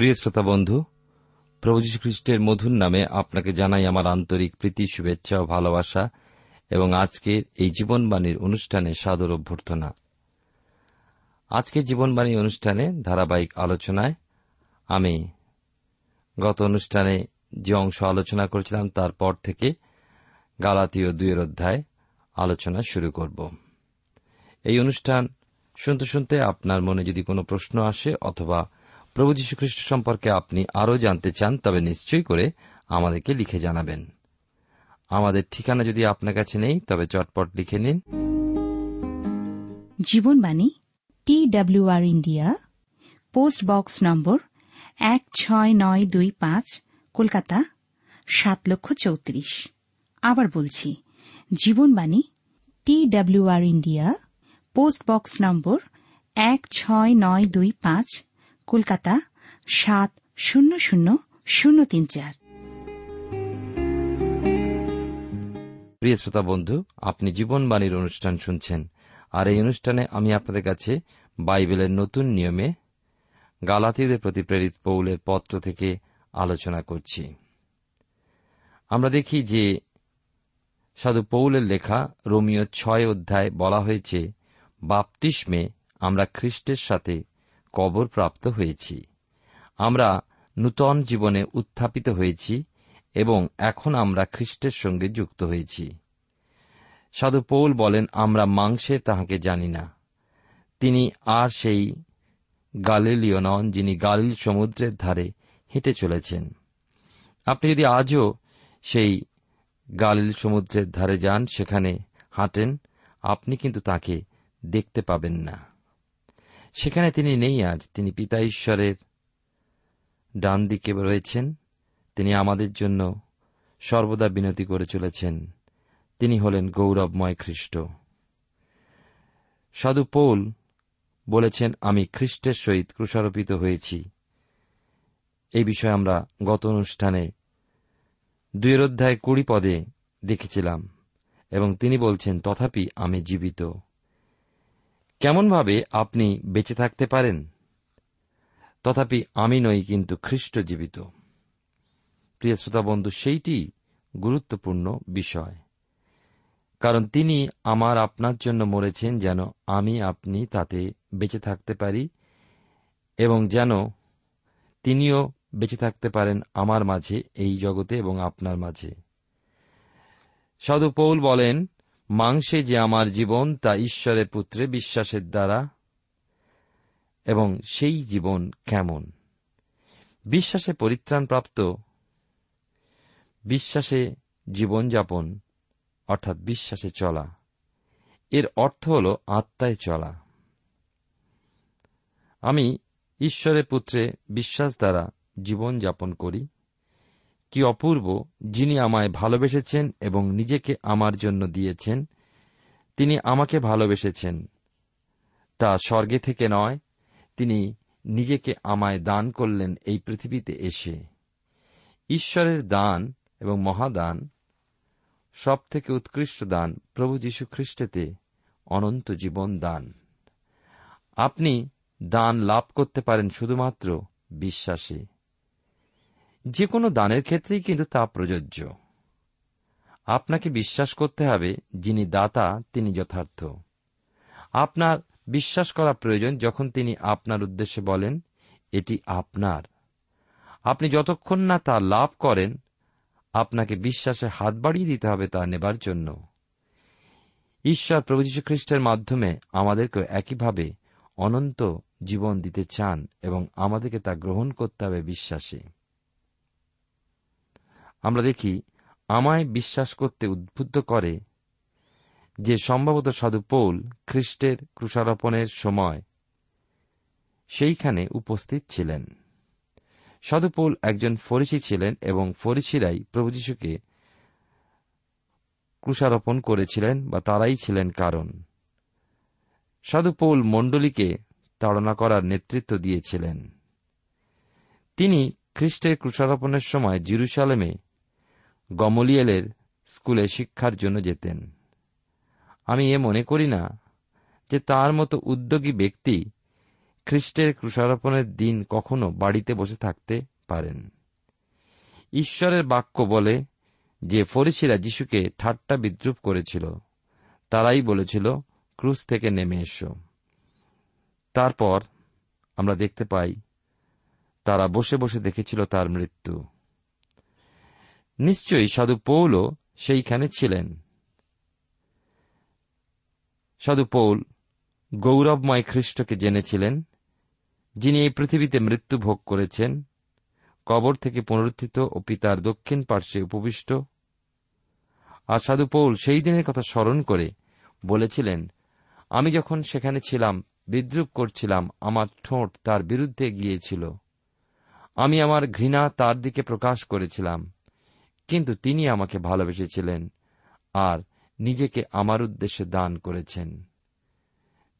প্রিয় শ্রোতা বন্ধু, প্রভু যীশু খ্রিস্টের মধুর নামে আপনাকে জানাই আমার আন্তরিক প্রীতি, শুভেচ্ছা ও ভালোবাসা এবং আজকের এই জীবনবাণীর অনুষ্ঠানে সাদর অভ্যর্থনা। আজকের জীবনবাণী অনুষ্ঠানে ধারাবাহিক আলোচনায় আমি গত অনুষ্ঠানে যে অংশ আলোচনা করেছিলাম, তারপর থেকে গালাতীয় 2 অধ্যায় আলোচনা শুরু করব। এই অনুষ্ঠান শুনতে শুনতে আপনার মনে যদি কোনো প্রশ্ন আসে অথবা প্রভু যীশু খ্রিস্ট সম্পর্কে আপনি আরও জানতে চান, তবে নিশ্চয়ই করে আমাদেরকে লিখে জানাবেন। আমাদের ঠিকানা যদি আপনার কাছে নেই, তবে চটপট লিখে নিন। Jibanbani TWR India, post box নম্বর 16925, কলকাতা 7,34,000। আবার বলছি, Jibanbani TWR India, post box নম্বর 16925, কলকাতা 7,000,034। প্রিয় শ্রোতা বন্ধু, আপনি জীবনবাণীর অনুষ্ঠান শুনছেন, আর এই অনুষ্ঠানে আমি আপনাদের কাছে বাইবেলের নতুন নিয়মে গালাতীয়দের প্রতি প্রেরিত পৌলের পত্র থেকে আলোচনা করছি। আমরা দেখি যে সাধু পৌলের লেখা রোমীয় 6 অধ্যায় বলা হয়েছে, বাপ্তিস্মে আমরা খ্রিস্টের সাথে কবর প্রাপ্ত হয়েছি, আমরা নূতন জীবনে উত্থাপিত হয়েছি এবং এখন আমরা খ্রিস্টের সঙ্গে যুক্ত হয়েছি। সাধু পৌল বলেন, আমরা মাংসে তাহাকে জানি না। তিনি আর সেই গালিলীয় নন যিনি গালিল সমুদ্রের ধারে হেঁটে চলেছেন। আপনি যদি আজও সেই গালিল সমুদ্রের ধারে যান, সেখানে হাঁটেন, আপনি কিন্তু তাঁকে দেখতে পাবেন না। সেখানে তিনি নেই আজ। তিনি পিতা ঈশ্বরের ডান দিকে রয়েছেন। তিনি আমাদের জন্য সর্বদা বিনতি করে চলেছেন। তিনি হলেন গৌরবময় খ্রিস্ট। সাধু পৌল বলেছেন, আমি খ্রিস্টের সহিত ক্রুশারোপিত হয়েছি। এই বিষয়ে আমরা গত অনুষ্ঠানে 2 অধ্যায় 20 পদে দেখেছিলাম, এবং তিনি বলছেন, তথাপি আমি জীবিত। কেমনভাবে আপনি বেঁচে থাকতে পারেন? তথাপি আমি নই, কিন্তু খ্রিস্ট জীবিত। প্রিয় শ্রোতা বন্ধু, সেইটি গুরুত্বপূর্ণ বিষয়, কারণ তিনি আমার আপনার জন্য মরেছেন, যেন আমি আপনি তাতে বেঁচে থাকতে পারি এবং যেন তিনিও বেঁচে থাকতে পারেন আমার মাঝে, এই জগতে এবং আপনার মাঝে। সাধু পৌল বলেন, মাংসে যে আমার জীবন, তা ঈশ্বরের পুত্রে বিশ্বাসের দ্বারা। এবং সেই জীবন কেমন? বিশ্বাসে পরিত্রাণপ্রাপ্ত, বিশ্বাসে জীবনযাপন, অর্থাৎ বিশ্বাসে চলা। এর অর্থ হল আত্মায় চলা। আমি ঈশ্বরের পুত্রে বিশ্বাস দ্বারা জীবনযাপন করি। কি অপূর্ব! যিনি আমায় ভালোবেসেছেন এবং নিজেকে আমার জন্য দিয়েছেন। তিনি আমাকে ভালোবেসেছেন, তা স্বর্গে থেকে নয়। তিনি নিজেকে আমায় দান করলেন এই পৃথিবীতে এসে। ঈশ্বরের দান এবং মহাদান, সব থেকে উৎকৃষ্ট দান প্রভু যীশু খ্রিস্টেতে অনন্ত জীবন দান। আপনি দান লাভ করতে পারেন শুধুমাত্র বিশ্বাসে। যে কোনো দানের ক্ষেত্রেই কিন্তু তা প্রযোজ্য। আপনাকে বিশ্বাস করতে হবে, যিনি দাতা তিনি যথার্থ। আপনার বিশ্বাস করা প্রয়োজন যখন তিনি আপনার উদ্দেশ্যে বলেন, এটি আপনার। আপনি যতক্ষণ না তা লাভ করেন, আপনাকে বিশ্বাসে হাত বাড়িয়ে দিতে হবে তা নেবার জন্য। ঈশ্বর প্রভু যীশু খ্রিস্টের মাধ্যমে আমাদেরকে একইভাবে অনন্ত জীবন দিতে চান, এবং আমাদেরকে তা গ্রহণ করতে হবে বিশ্বাসে। আমরা দেখি, আমায় বিশ্বাস করতে উদ্বুদ্ধ করে যে সম্ভবত সাধু পৌল খ্রিস্টের ক্রুশারোপণের সময় সেইখানে উপস্থিত ছিলেন। সাধু পৌল একজন ফরিসি ছিলেন, এবং ফরিসিরাই প্রভু যীশুকে ক্রুশারোপণ করেছিলেন, বা তারাই ছিলেন কারণ। সাধু পৌল মণ্ডলীকে তাড়না করার নেতৃত্ব দিয়েছিলেন। তিনি খ্রিস্টের ক্রুশারোপণের সময় জেরুসালেমে গমলিয়েলের স্কুলে শিক্ষার জন্য যেতেন। আমি মনে করি না যে তার মতো উদ্যোগী ব্যক্তি খ্রিস্টের ক্রুশারোপণের দিন কখনো বাড়িতে বসে থাকতে পারেন। ঈশ্বরের বাক্য বলে যে ফরিসিরা যীশুকে ঠাট্টা বিদ্রুপ করেছিল, তারাই বলেছিল, ক্রুশ থেকে নেমে এসো। তারপর আমরা দেখতে পাই তারা বসে বসে দেখেছিল তার মৃত্যু। নিশ্চয়ই সাধু পৌলও সেইখানে ছিলেন। সাধু পৌল গৌরবময় খ্রিস্টকে জেনেছিলেন, যিনি এই পৃথিবীতে মৃত্যু ভোগ করেছেন, কবর থেকে পুনরুত্থিত ও পিতার দক্ষিণ পার্শ্বে উপবিষ্ট। আর সাধু পৌল সেই দিনের কথা স্মরণ করে বলেছিলেন, আমি যখন সেখানে ছিলাম, বিদ্রুপ করছিলাম, আমার ঠোঁট তার বিরুদ্ধে গিয়েছিল, আমি আমার ঘৃণা তার দিকে প্রকাশ করেছিলাম, কিন্তু তিনি আমাকে ভালোবেসেছিলেন আর নিজেকে আমার উদ্দেশ্যে দান করেছেন।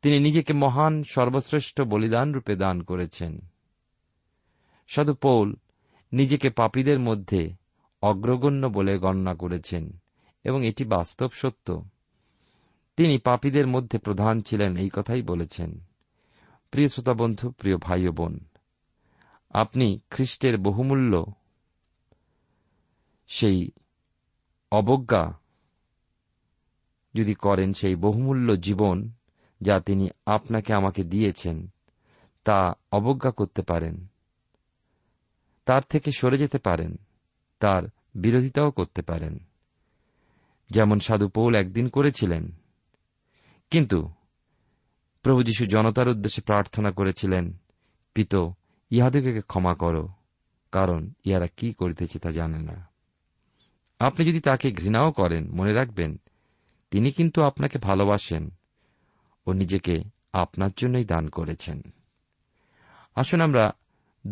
তিনি নিজেকে মহান সর্বশ্রেষ্ঠ বলিদান রূপে দান করেছেন। সাধু পৌল নিজেকে পাপীদের মধ্যে অগ্রগণ্য বলে গণ্য করেছেন, এবং এটি বাস্তব সত্য। তিনি পাপীদের মধ্যে প্রধান ছিলেন, এই কথাই বলেছেন। প্রিয় শ্রোতা বন্ধু, প্রিয় ভাই ও বোন, আপনি খ্রিস্টের বহুমূল্য সেই অবজ্ঞা যদি করেন, সেই বহুমূল্য জীবন যা তিনি আপনাকে আমাকে দিয়েছেন, তা অবজ্ঞা করতে পারেন, তার থেকে সরে যেতে পারেন, তার বিরোধিতাও করতে পারেন, যেমন সাধু পৌল একদিন করেছিলেন। কিন্তু প্রভু যীশু জনতার উদ্দেশ্যে প্রার্থনা করেছিলেন, পিত, ইহাদিগকে ক্ষমা করো, কারণ ইয়ারা কি করিতেছে তা জানে না। আপনি যদি তাকে ঘৃণাও করেন, মনে রাখবেন তিনি কিন্তু আপনাকে ভালোবাসেন ও নিজেকে আপনার জন্যই দান করেছেন। আসুন আমরা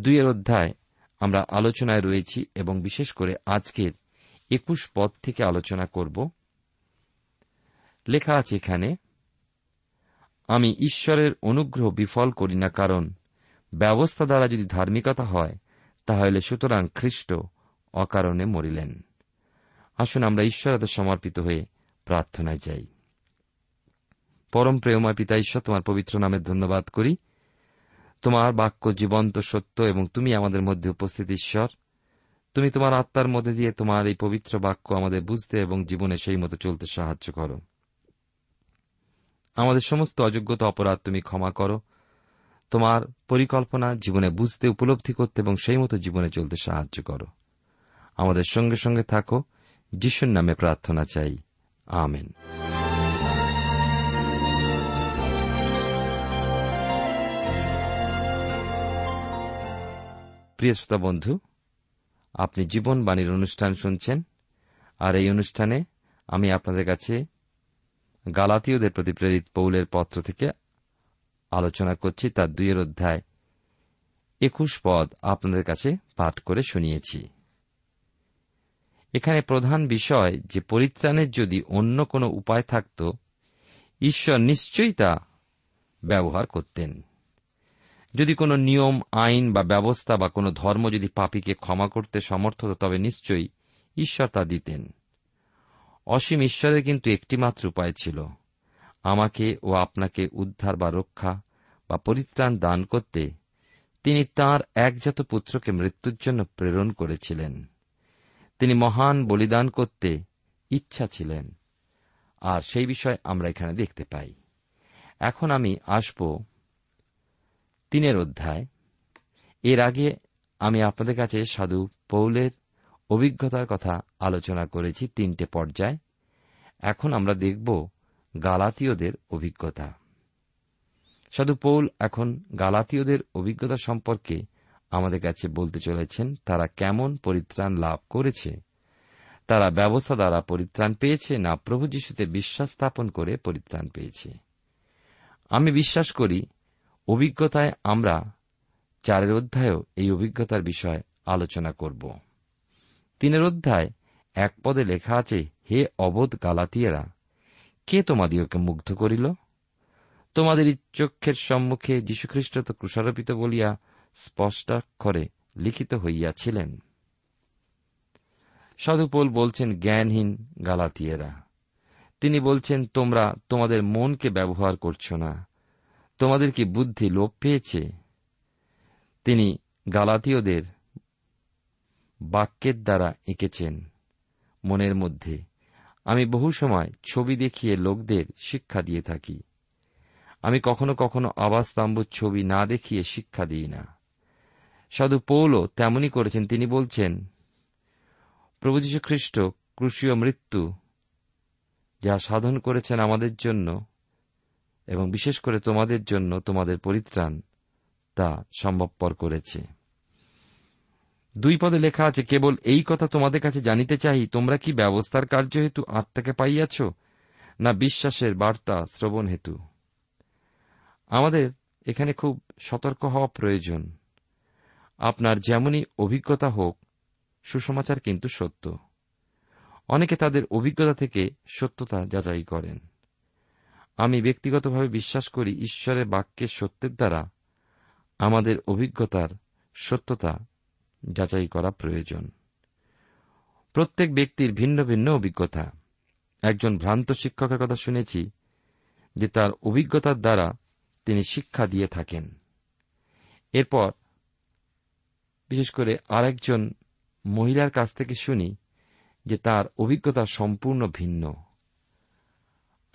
2 অধ্যায় আমরা আলোচনায় রয়েছি এবং বিশেষ করে আজকের 21 পদ থেকে আলোচনা করব। লেখা আছে এখানে, আমি ঈশ্বরের অনুগ্রহ বিফল করি না, কারণ ব্যবস্থা দ্বারা যদি ধার্মিকতা হয় তাহলে সুতরাং খ্রিস্ট অকারণে মরিলেন। আসুন আমরা ঈশ্বরের সমর্পিত হয়ে প্রার্থনায় যাই। পরম প্রেমময় পিতা ঈশ্বর, তোমার পবিত্র নামে ধন্যবাদ করি। তোমার বাক্য জীবন্ত সত্য এবং তুমি আমাদের মধ্যে উপস্থিত। ঈশ্বর, তুমি তোমার আত্মার মধ্যে দিয়ে তোমার এই পবিত্র বাক্য আমাদের বুঝতে এবং জীবনে সেই মতো চলতে সাহায্য করো। আমাদের সমস্ত অযোগ্যতা অপরাধ তুমি ক্ষমা করো। তোমার পরিকল্পনা জীবনে বুঝতে, উপলব্ধি করতে এবং সেই মতো জীবনে চলতে সাহায্য করো। আমাদের সঙ্গে সঙ্গে থাকো, যিশুর নামে প্রার্থনা চাই, আমেন। প্রিয় শ্রোতা বন্ধু, আপনি জীবনবাণীর অনুষ্ঠান শুনছেন, আর এই অনুষ্ঠানে আমি আপনাদের কাছে গালাতীয়দের প্রতি প্রেরিত পৌলের পত্র থেকে আলোচনা করছি। তার 2 অধ্যায় 21 পদ আপনাদের কাছে পাঠ করে শুনিয়েছি। এখানে প্রধান বিষয় যে পরিত্রাণের যদি অন্য কোন উপায় থাকত, ঈশ্বর নিশ্চয়ই তা ব্যবহার করতেন। যদি কোন নিয়ম, আইন বা ব্যবস্থা বা কোন ধর্ম যদি পাপীকে ক্ষমা করতে সমর্থ হতো, তবে নিশ্চয়ই ঈশ্বর তা দিতেন। অসীম ঈশ্বরের কিন্তু একটিমাত্র উপায় ছিল, আমাকে ও আপনাকে উদ্ধার বা রক্ষা বা পরিত্রাণ দান করতে তিনি তাঁর একজাত পুত্রকে মৃত্যুর জন্য প্রেরণ করেছিলেন। তিনি মহান বলিদান করতে ইচ্ছা ছিলেন, আর সেই বিষয় আমরা এখানে দেখতে পাই। এখন আমি আসব 3 অধ্যায়। এর আগে আমি আপনাদের কাছে সাধু পৌলের অভিজ্ঞতার কথা আলোচনা করেছি 3 পর্যায়ে। এখন আমরা দেখব গালাতীয়দের অভিজ্ঞতা। সাধু পৌল এখন গালাতীয়দের অভিজ্ঞতা সম্পর্কে আমাদের কাছে বলতে চলেছেন। তারা কেমন পরিত্রাণ লাভ করেছে? তারা ব্যবস্থা দ্বারা পরিত্রাণ পেয়েছে, না প্রভু যীশুতে বিশ্বাস স্থাপন করে পরিত্রাণ পেয়েছে? আমি বিশ্বাস করি অভিজ্ঞতায় আমরা 4 অধ্যায়েও এই অভিজ্ঞতার বিষয়ে আলোচনা করব। 3 অধ্যায় 1 পদে লেখা আছে, হে অবোধ গালাতীয়রা, কে তোমাদিওকে মুগ্ধ করিল? তোমাদের চক্ষের সম্মুখে যীশুখ্রিস্ট তো ক্রুশারোপিত বলিয়া স্পষ্টাক্ষরে লিখিত হইয়াছিলেন। সাধুপৌল বলছেন জ্ঞানহীন গালাতীয়রা। তিনি বলছেন, তোমরা তোমাদের মনকে ব্যবহার করছ না, তোমাদের কি বুদ্ধি লোপ পেয়েছে? তিনি গালাতীয়দের বাক্যের দ্বারা এঁকেছেন মনের মধ্যে। আমি বহু সময় ছবি দেখিয়ে লোকদের শিক্ষা দিয়ে থাকি। আমি কখনো কখনো আবাসস্তম্ভের ছবি না দেখিয়ে শিক্ষা দিই না। সাধু পৌলও তেমনি করেছেন। তিনি বলছেন, প্রভু যীশু খ্রিস্ট ক্রুশীয় মৃত্যু যা সাধন করেছেন আমাদের জন্য এবং বিশেষ করে তোমাদের জন্য, তোমাদের পরিত্রাণ তা সম্ভবপর করেছে। 2 পদে লেখা আছে, কেবল এই কথা তোমাদের কাছে জানিতে চাহি, তোমরা কি ব্যবস্থার কার্য হেতু আত্মাকে পাইয়াছ, না বিশ্বাসের বার্তা শ্রবণ হেতু? আমাদের এখানে খুব সতর্ক হওয়া প্রয়োজন। আপনার যেমনই অভিজ্ঞতা হোক, সুসমাচার কিন্তু সত্য। অনেকে তাদের অভিজ্ঞতা থেকে সত্যতা যাচাই করেন। আমি ব্যক্তিগতভাবে বিশ্বাস করি ঈশ্বরের বাক্যের সত্যের দ্বারা আমাদের অভিজ্ঞতার সত্যতা যাচাই করা প্রয়োজন। প্রত্যেক ব্যক্তির ভিন্ন ভিন্ন অভিজ্ঞতা। একজন ভ্রান্ত শিক্ষকের কথা শুনেছি যে তার অভিজ্ঞতার দ্বারা তিনি শিক্ষা দিয়ে থাকেন। এরপর বিশেষ করে আরেকজন মহিলার কাছ থেকে শুনি যে তার অভিজ্ঞতা সম্পূর্ণ ভিন্ন।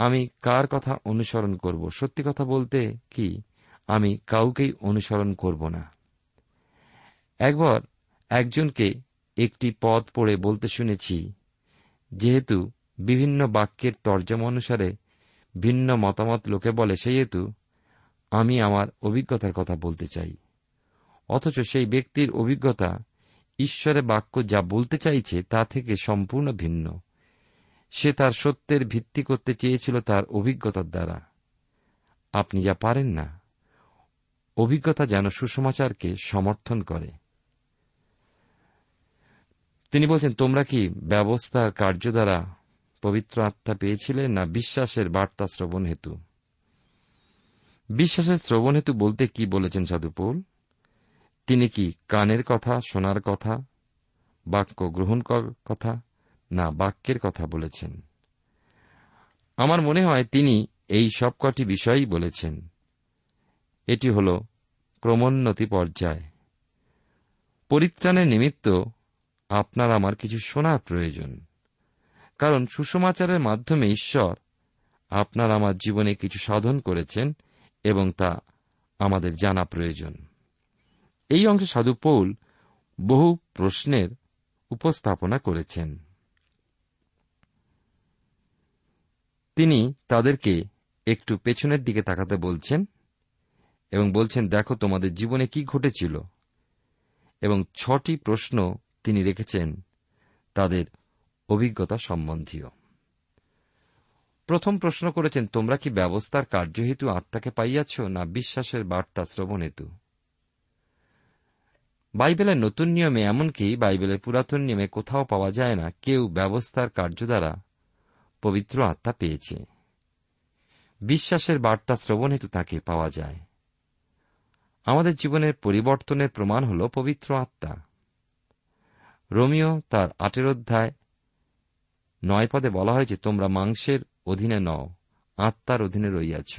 আমি কার কথা অনুসরণ করব? সত্যি কথা বলতে কি, আমি কাউকেই অনুসরণ করব না। একবার একজনকে একটি পদ পড়ে বলতে শুনেছি, যেহেতু বিভিন্ন বাক্যের তর্জমা অনুসারে ভিন্ন মতামত লোকে বলে, সেহেতু আমি আমার অভিজ্ঞতার কথা বলতে চাই। অথচ সেই ব্যক্তির অভিজ্ঞতা ঈশ্বরের বাক্য যা বলতে চাইছে তা থেকে সম্পূর্ণ ভিন্ন। সে তার সত্যের ভিত্তি করতে চেয়েছিল তার অভিজ্ঞতার দ্বারা। আপনি যা পারেন না, অভিজ্ঞতা যেন সুসমাচারকে সমর্থন করে। তিনি বলছেন, তোমরা কি ব্যবস্থার কার্য দ্বারা পবিত্র আত্মা পেয়েছিলে, না বিশ্বাসের বার্তা শ্রবণ হেতু? বিশ্বাসের শ্রবণ হেতু বলতে কি বলেছেন সাধুপৌল? তিনি কি কানের কথা শোনার কথা, বাক্য গ্রহণ করার কথা, না বাক্যের কথা বলেছেন? আমার মনে হয় তিনি এই সবকটি বিষয়ই বলেছেন। এটি হল ক্রমোন্নতি পর্যায়। পরিত্রাণের নিমিত্ত আপনার আমার কিছু শোনার প্রয়োজন, কারণ সুসমাচারের মাধ্যমে ঈশ্বর আপনার আমার জীবনে কিছু সাধন করেছেন এবং তা আমাদের জানা প্রয়োজন। এই অংশে সাধু পৌল বহু প্রশ্নের উপস্থাপনা করেছেন। তিনি তাদেরকে একটু পেছনের দিকে তাকাতে বলছেন এবং বলছেন, দেখো তোমাদের জীবনে কি ঘটেছিল। এবং 6টি প্রশ্ন তিনি রেখেছেন তাদের অভিজ্ঞতা সম্বন্ধীয়। প্রথম প্রশ্ন করেছেন, তোমরা কি ব্যবস্থার কার্য হেতু আত্মাকে পাইয়াছ, না বিশ্বাসের বার্তা শ্রবণ হেতু? বাইবেলের নতুন নিয়মে, এমনকি বাইবেলের পুরাতন নিয়মে কোথাও পাওয়া যায় না কেউ ব্যবস্থার কার্য দ্বারা পবিত্র আত্মা পেয়েছে। বিশ্বাসের বার্তা শ্রবণ হেতু তাকে পাওয়া যায়। আমাদের জীবনের পরিবর্তনের প্রমাণ হল পবিত্র আত্মা। রোমীয় তার 8 অধ্যায় 9 পদে বলা হয়েছে, তোমরা মাংসের অধীনে নও, আত্মার অধীনে রইয়াছ।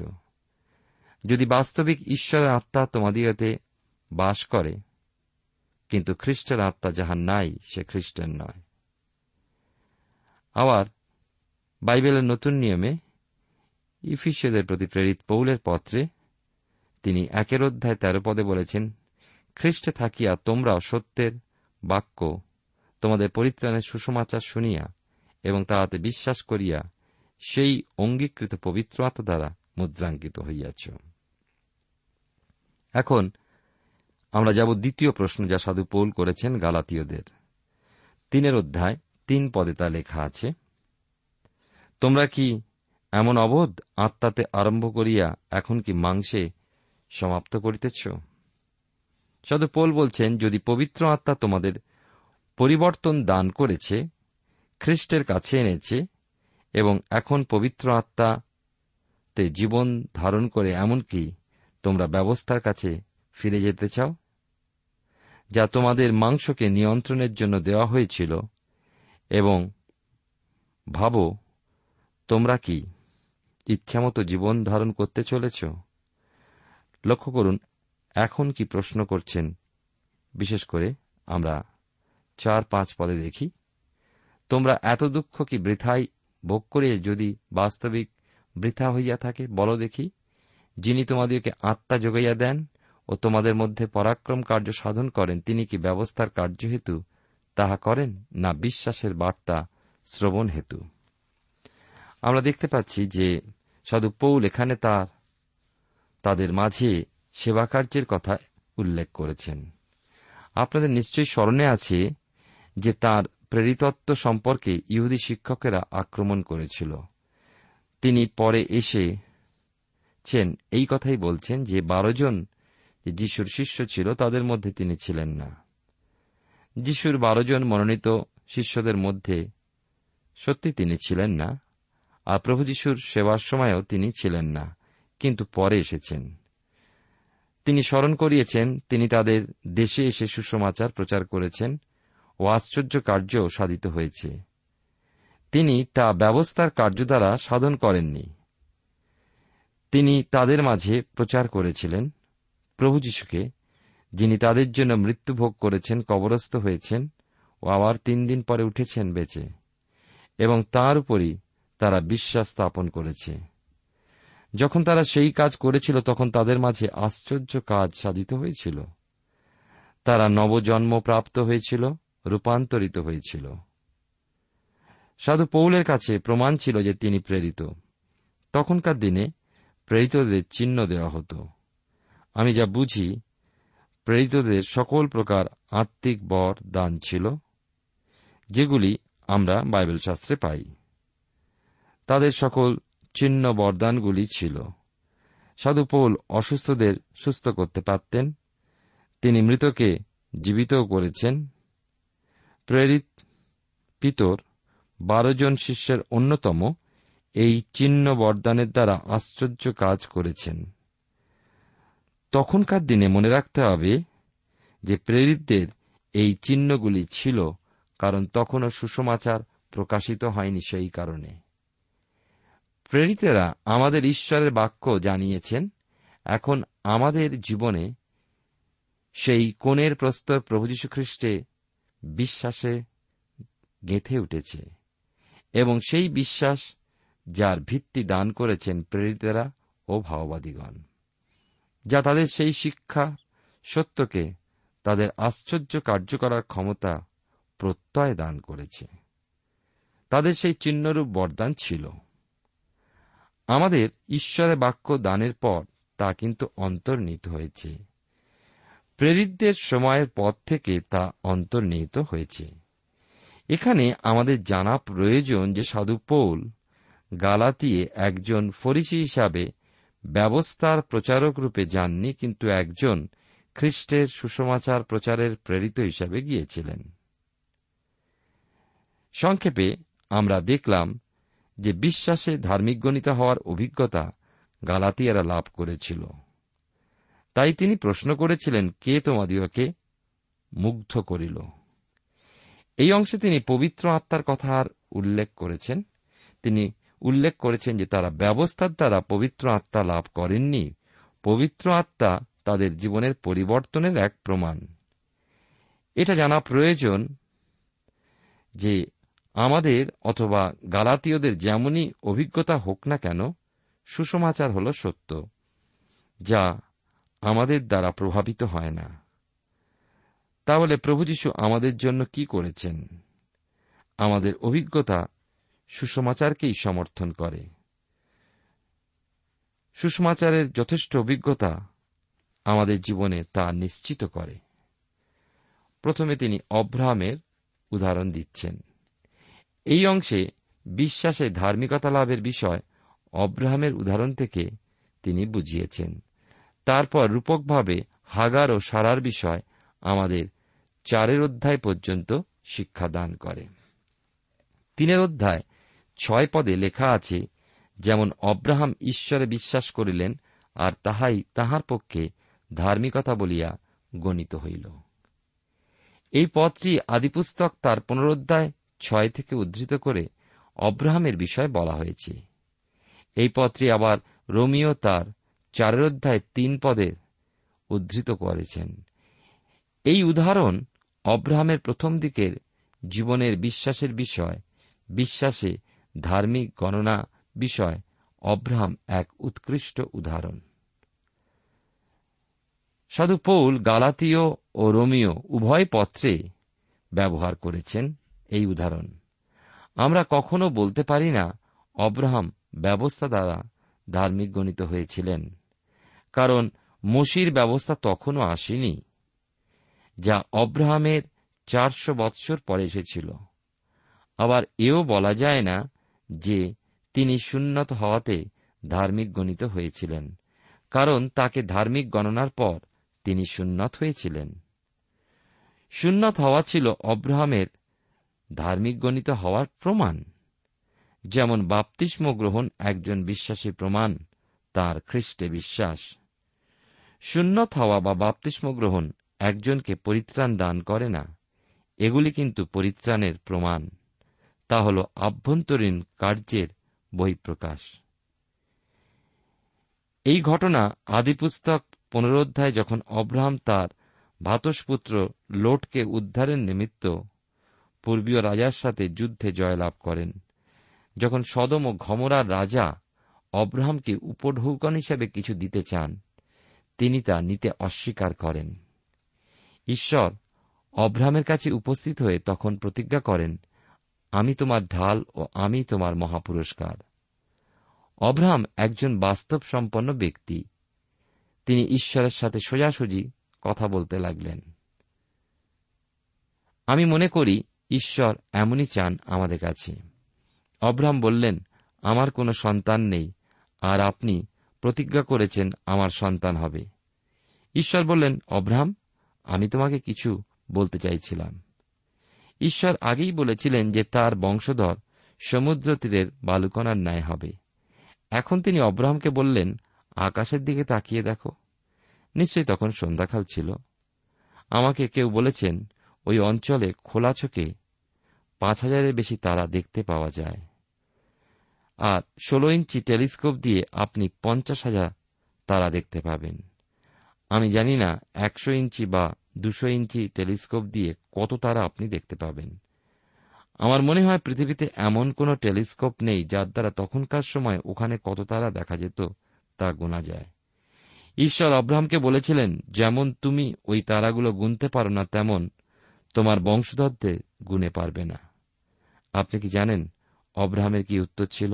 যদি বাস্তবিক ঈশ্বরের আত্মা তোমাদিগতে বাস করে, কিন্তু খ্রিস্টের আত্মা যাহার নাই, সে খ্রিস্টান নয়। আবার বাইবেলের নতুন নিয়মে ইফিসীয়দের প্রতি প্রেরিত পৌলের পত্রে তিনি 1 অধ্যায় 13 পদে বলেছেন, খ্রিস্টে থাকিয়া তোমরা সত্যের বাক্য তোমাদের পরিত্রাণের সুসমাচার শুনিয়া এবং তাহাতে বিশ্বাস করিয়া সেই অঙ্গীকৃত পবিত্র আত্মা দ্বারা মুদ্রাঙ্কিত হইয়াছ। এখন আমরা যাব দ্বিতীয় প্রশ্ন, যা সাধু পৌল করেছেন গালাতীয়দের। 3 অধ্যায় 3 পদে তা লেখা আছে, তোমরা কি এমন অবোধ আত্মাতে আরম্ভ করিয়া এখন কি মাংসে সমাপ্ত করিতেছ? সাধু পৌল বলছেন, যদি পবিত্র আত্মা তোমাদের পরিবর্তন দান করেছে, খ্রিস্টের কাছে এনেছে এবং এখন পবিত্র আত্মাতে জীবন ধারণ করে, এমনকি তোমরা ব্যবস্থার কাছে ফিরে যেতে চাও যা তোমাদের মাংসকে নিয়ন্ত্রণের জন্য দেওয়া হয়েছিল, এবং ভাবো তোমরা কি ইচ্ছামতো জীবন ধারণ করতে চলেছ? লক্ষ্য করুন, এখন কি প্রশ্ন করছেন। বিশেষ করে আমরা 4-5 পদে দেখি, তোমরা এত দুঃখ কি বৃথায় ভোগ করে, যদি বাস্তবিক বৃথা হইয়া থাকে? বলো দেখি, যিনি তোমাদেরকে আত্মা যোগাইয়া দেন ও তোমাদের মধ্যে পরাক্রম কার্য সাধন করেন, তিনি কি ব্যবস্থার কার্য হেতু তাহা করেন, না বিশ্বাসের বার্তা শ্রবণ হেতু? আমরা দেখতে পাচ্ছি যে সাধু পৌল এখানে তাদের মাঝে সেবাকার্যের কথা উল্লেখ করেছেন। আপনাদের নিশ্চয়ই স্মরণে আছে যে তার প্রেরিতত্ব সম্পর্কে ইহুদি শিক্ষকেরা আক্রমণ করেছিল। তিনি পরে এসেছেন এই কথাই বলছেন যে 12 জন যিশুর শিষ্য ছিল তাদের মধ্যে তিনি ছিলেন না। যিশুর 12 জন মনোনীত শিষ্যদের মধ্যে সত্যি তিনি ছিলেন না, আর প্রভু যিশুর সেবার সময়ও তিনি ছিলেন না, কিন্তু পরে এসেছেন। তিনি স্মরণ করিয়েছেন তিনি তাদের দেশে এসে সুসমাচার প্রচার করেছেন ও আশ্চর্য কার্য সাধিত হয়েছে। তিনি তা ব্যবস্থার কার্য দ্বারা সাধন করেননি। তিনি তাদের মাঝে প্রচার করেছিলেন প্রভু যিশুকে, যিনি তাদের জন্য মৃত্যু ভোগ করেছেন, কবরস্থ হয়েছেন ও আবার 3 দিন পরে উঠেছেন বেঁচে, এবং তার উপরই তারা বিশ্বাস স্থাপন করেছে। যখন তারা সেই কাজ করেছিল তখন তাদের মাঝে আশ্চর্য কাজ সাধিত হয়েছিল। তারা নবজন্ম প্রাপ্ত হয়েছিল, রূপান্তরিত হয়েছিল। সাধু পৌলের কাছে প্রমাণ ছিল যে তিনি প্রেরিত। তখনকার দিনে প্রেরিতদের চিহ্ন দেওয়া হতো। আমি যা বুঝি, প্রেরিতদের সকল প্রকার আত্মিক বর দান ছিল, যেগুলি আমরা বাইবেল শাস্ত্রে পাই। তাদের সকল চিহ্ন বরদানগুলি ছিল। সাধু পৌল অসুস্থদের সুস্থ করতে পারতেন, তিনি মৃতকে জীবিতও করেছেন। প্রেরিত পিতর 12 জন শিষ্যের অন্যতম, এই চিহ্ন বরদানের দ্বারা আশ্চর্য কাজ করেছেন। তখনকার দিনে মনে রাখতে হবে যে প্রেরিতদের এই চিহ্নগুলি ছিল, কারণ তখনও সুসমাচার প্রকাশিত হয়নি। সেই কারণে প্রেরিতেরা আমাদের ঈশ্বরের বাক্য জানিয়েছেন। এখন আমাদের জীবনে সেই কোণের প্রস্তর প্রভু যীশু খ্রিস্টে বিশ্বাসে গেঁথে উঠেছে, এবং সেই বিশ্বাস যার ভিত্তি দান করেছেন প্রেরিতেরা ও ভাববাদীগণ, যা তাদের সেই শিক্ষা সত্যকে তাদের আশ্চর্য কার্য করার ক্ষমতা প্রত্যয় দান করেছে। তাদের সেই চিহ্নরূপ বরদান ছিল। আমাদের ঈশ্বরের বাক্য দানের পর তা কিন্তু অন্তর্নিহিত হয়েছে। প্রেরিতদের সময়ের পর থেকে তা অন্তর্নিহিত হয়েছে। এখানে আমাদের জানা প্রয়োজন যে সাধু পৌল গালাতীয় একজন ফরিসি হিসাবে ব্যবস্থার প্রচারক রূপে যাননি, কিন্তু একজন খ্রিস্টের সুসমাচার প্রচারের প্রেরিত হিসাবে গিয়েছিলেন। সংক্ষেপে আমরা দেখলাম যে বিশ্বাসে ধার্মিক গণিত হওয়ার অভিজ্ঞতা গালাতীয়রা লাভ করেছিল। তাই তিনি প্রশ্ন করেছিলেন, কে তোমাদিওকে মুগ্ধ করিল? এই অংশে তিনি পবিত্র আত্মার কথার উল্লেখ করেছেন। তিনি উল্লেখ করেছেন যে তারা ব্যবস্থার দ্বারা পবিত্র আত্মা লাভ করেননি। পবিত্র আত্মা তাদের জীবনের পরিবর্তনের এক প্রমাণ। এটা জানা প্রয়োজন যে আমাদের অথবা গালাতীয়দের যেমনই অভিজ্ঞতা হোক না কেন, সুসমাচার হল সত্য, যা আমাদের দ্বারা প্রভাবিত হয় না। তাহলে প্রভু যীশু আমাদের জন্য কি করেছেন? আমাদের অভিজ্ঞতা সুসমাচারকেই সমর্থন করে। সুসমাচারের যথেষ্ট অভিজ্ঞতা আমাদের জীবনে তা নিশ্চিত করে। প্রথমে তিনি অব্রাহামের উদাহরণ দিচ্ছেন। এই অংশে বিশ্বাসে ধার্মিকতা লাভের বিষয় অব্রাহামের উদাহরণ থেকে তিনি বুঝিয়েছেন। তারপর রূপকভাবে হাগার ও সারার বিষয় আমাদের 4 অধ্যায় পর্যন্ত শিক্ষা দান করে। 3 অধ্যায় 6 পদে লেখা আছে, যেমন অব্রাহাম ঈশ্বরে বিশ্বাস করিলেন, আর তাহাই তাহার পক্ষে ধার্মিকতা বলিয়া গণিত হইল। এই পদটি আদিপুস্তক তার 15 অধ্যায় 6 থেকে উদ্ধৃত করে অব্রাহামের বিষয় বলা হয়েছে। এই পদটি আবার রোমিও তার 4 অধ্যায় 3 পদে উদ্ধৃত করেছেন। এই উদাহরণ অব্রাহামের প্রথম দিকের জীবনের বিশ্বাসের বিষয়, বিশ্বাসে ধার্মিক গণনা বিষয় অব্রাহাম এক উৎকৃষ্ট উদাহরণ। সাধু পৌল গালাতীয় ও রোমীয় উভয় পত্রে ব্যবহার করেছেন এই উদাহরণ। আমরা কখনো বলতে পারি না অব্রাহাম ব্যবস্থা দ্বারা ধার্মিক গণিত হয়েছিলেন, কারণ মোশির ব্যবস্থা তখনও আসেনি, যা অব্রাহামের 400 বৎসর পরে এসেছিল। আবার এও বলা যায় না যে তিনি সুন্নত হওয়াতে ধার্মিক গণিত হয়েছিলেন, কারণ তাকে ধার্মিক গণনার পর তিনি সুন্নত হয়েছিলেন। সুন্নত হওয়া ছিল অব্রাহামের ধার্মিক গণিত হওয়ার প্রমাণ। যেমন বাপ্তিস্ম গ্রহণ একজন বিশ্বাসী প্রমাণ, তার খ্রিস্টে বিশ্বাস। সুন্নত হওয়া বা বাপ্তিস্ম গ্রহণ একজনকে পরিত্রাণ দান করে না, এগুলি কিন্তু পরিত্রাণের প্রমাণ। তা হল আভ্যন্তরীণ কার্যের বহিঃপ্রকাশ। এই ঘটনা আদিপুস্তক 15 অধ্যায়, যখন অব্রাহাম তার ভ্রাতুষ্পুত্র লোটকে উদ্ধারের নিমিত্ত পূর্বীয় রাজার সাথে যুদ্ধে জয়লাভ করেন। যখন সদম ও ঘমোরার রাজা অব্রাহামকে উপঢৌকন হিসাবে কিছু দিতে চান, তিনি তা নিতে অস্বীকার করেন। ঈশ্বর অব্রাহামের কাছে উপস্থিত হয়ে তখন প্রতিজ্ঞা করেন, আমি তোমার ঢাল ও আমি তোমার মহাপুরস্কার। অব্রাহাম একজন বাস্তব সম্পন্ন ব্যক্তি। তিনি ঈশ্বরের সাথে সোজাসুজি কথা বলতে লাগলেন। আমি মনে করি ঈশ্বর এমনই চান আমাদের কাছে। অব্রাহাম বললেন, আমার কোনো সন্তান নেই, আর আপনি প্রতিজ্ঞা করেছেন আমার সন্তান হবে। ঈশ্বর বললেন, অব্রাহাম, আমি তোমাকে কিছু বলতে চাইছিলাম। ঈশ্বর আগেই বলেছিলেন যে তার বংশধর সমুদ্র তীরের বালুকণার ন্যায় হবে। এখন তিনি অব্রাহামকে বললেন, আকাশের দিকে তাকিয়ে দেখো। নিশ্চয়ই তখন সন্ধ্যাকাল ছিল। আমাকে কেউ বলেছেন ওই অঞ্চলে খোলা চোখে 5000-এর বেশি তারা দেখতে পাওয়া যায়, আর 16 ইঞ্চি টেলিস্কোপ দিয়ে আপনি 50,000 তারা দেখতে পাবেন। আমি জানি না 100 ইঞ্চি বা 200 ইঞ্চি টেলিস্কোপ দিয়ে কত তারা আপনি দেখতে পাবেন। আমার মনে হয় পৃথিবীতে এমন কোন টেলিস্কোপ নেই যার দ্বারা তখনকার সময় ওখানে কত তারা দেখা যেত তা গোনা যায়। ঈশ্বর আব্রাহামকে বলেছিলেন, যেমন তুমি ওই তারাগুলো গুনতে পারো না, তেমন তোমার বংশধরদের গুনে পারবে না। আপনি কি জানেন আব্রাহামের কি উত্তর ছিল?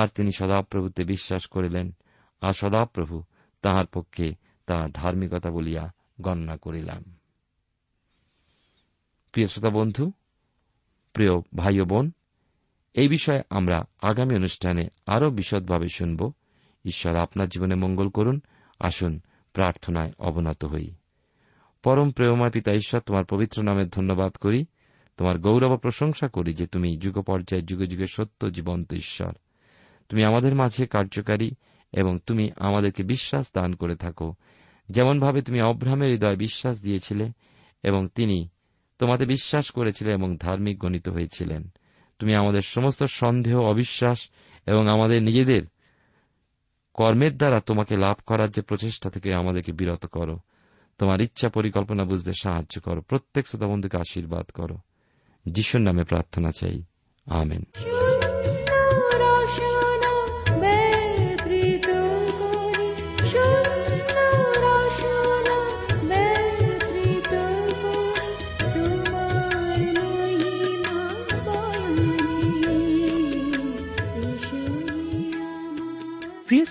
আর তিনি সদাপ্রভুতে বিশ্বাস করিলেন, আর সদাপ্রভু তাহার পক্ষে তাহার ধার্মিকতা বলিয়া গণ্য করিলাম। প্রিয় শ্রোতা বন্ধু, প্রিয় ভাই ও বোন, এই বিষয়ে আমরা আগামী অনুষ্ঠানে আরও বিশদভাবে শুনব। ঈশ্বর আপনার জীবনে মঙ্গল করুন। আসুন প্রার্থনায় অবনত হই। পরম প্রেমময় পিতা ঈশ্বর, তোমার পবিত্র নামে ধন্যবাদ করি, তোমার গৌরব ও প্রশংসা করি যে তুমি যুগ পর্যায়ে যুগে যুগে সত্য জীবন্ত ঈশ্বর। তুমি আমাদের মাঝে কার্যকারী এবং তুমি আমাদেরকে বিশ্বাস দান করে থাকো, যেমনভাবে তুমি আব্রাহামের হৃদয়ে বিশ্বাস দিয়েছিলে এবং তিনি তোমাতে বিশ্বাস করেছিলেন এবং ধার্মিক গণিত হয়েছিলেন। তুমি আমাদের সমস্ত সন্দেহ, অবিশ্বাস এবং আমাদের নিজেদের কর্মের দ্বারা তোমাকে লাভ করার যে প্রচেষ্টা থেকে আমাদেরকে বিরত করো। তোমার ইচ্ছা পরিকল্পনা বুঝতে সাহায্য করো। প্রত্যেক শ্রোতা বন্ধুকে আশীর্বাদ করো। যিশুর নামে প্রার্থনা চাই, আমেন। প্রিয়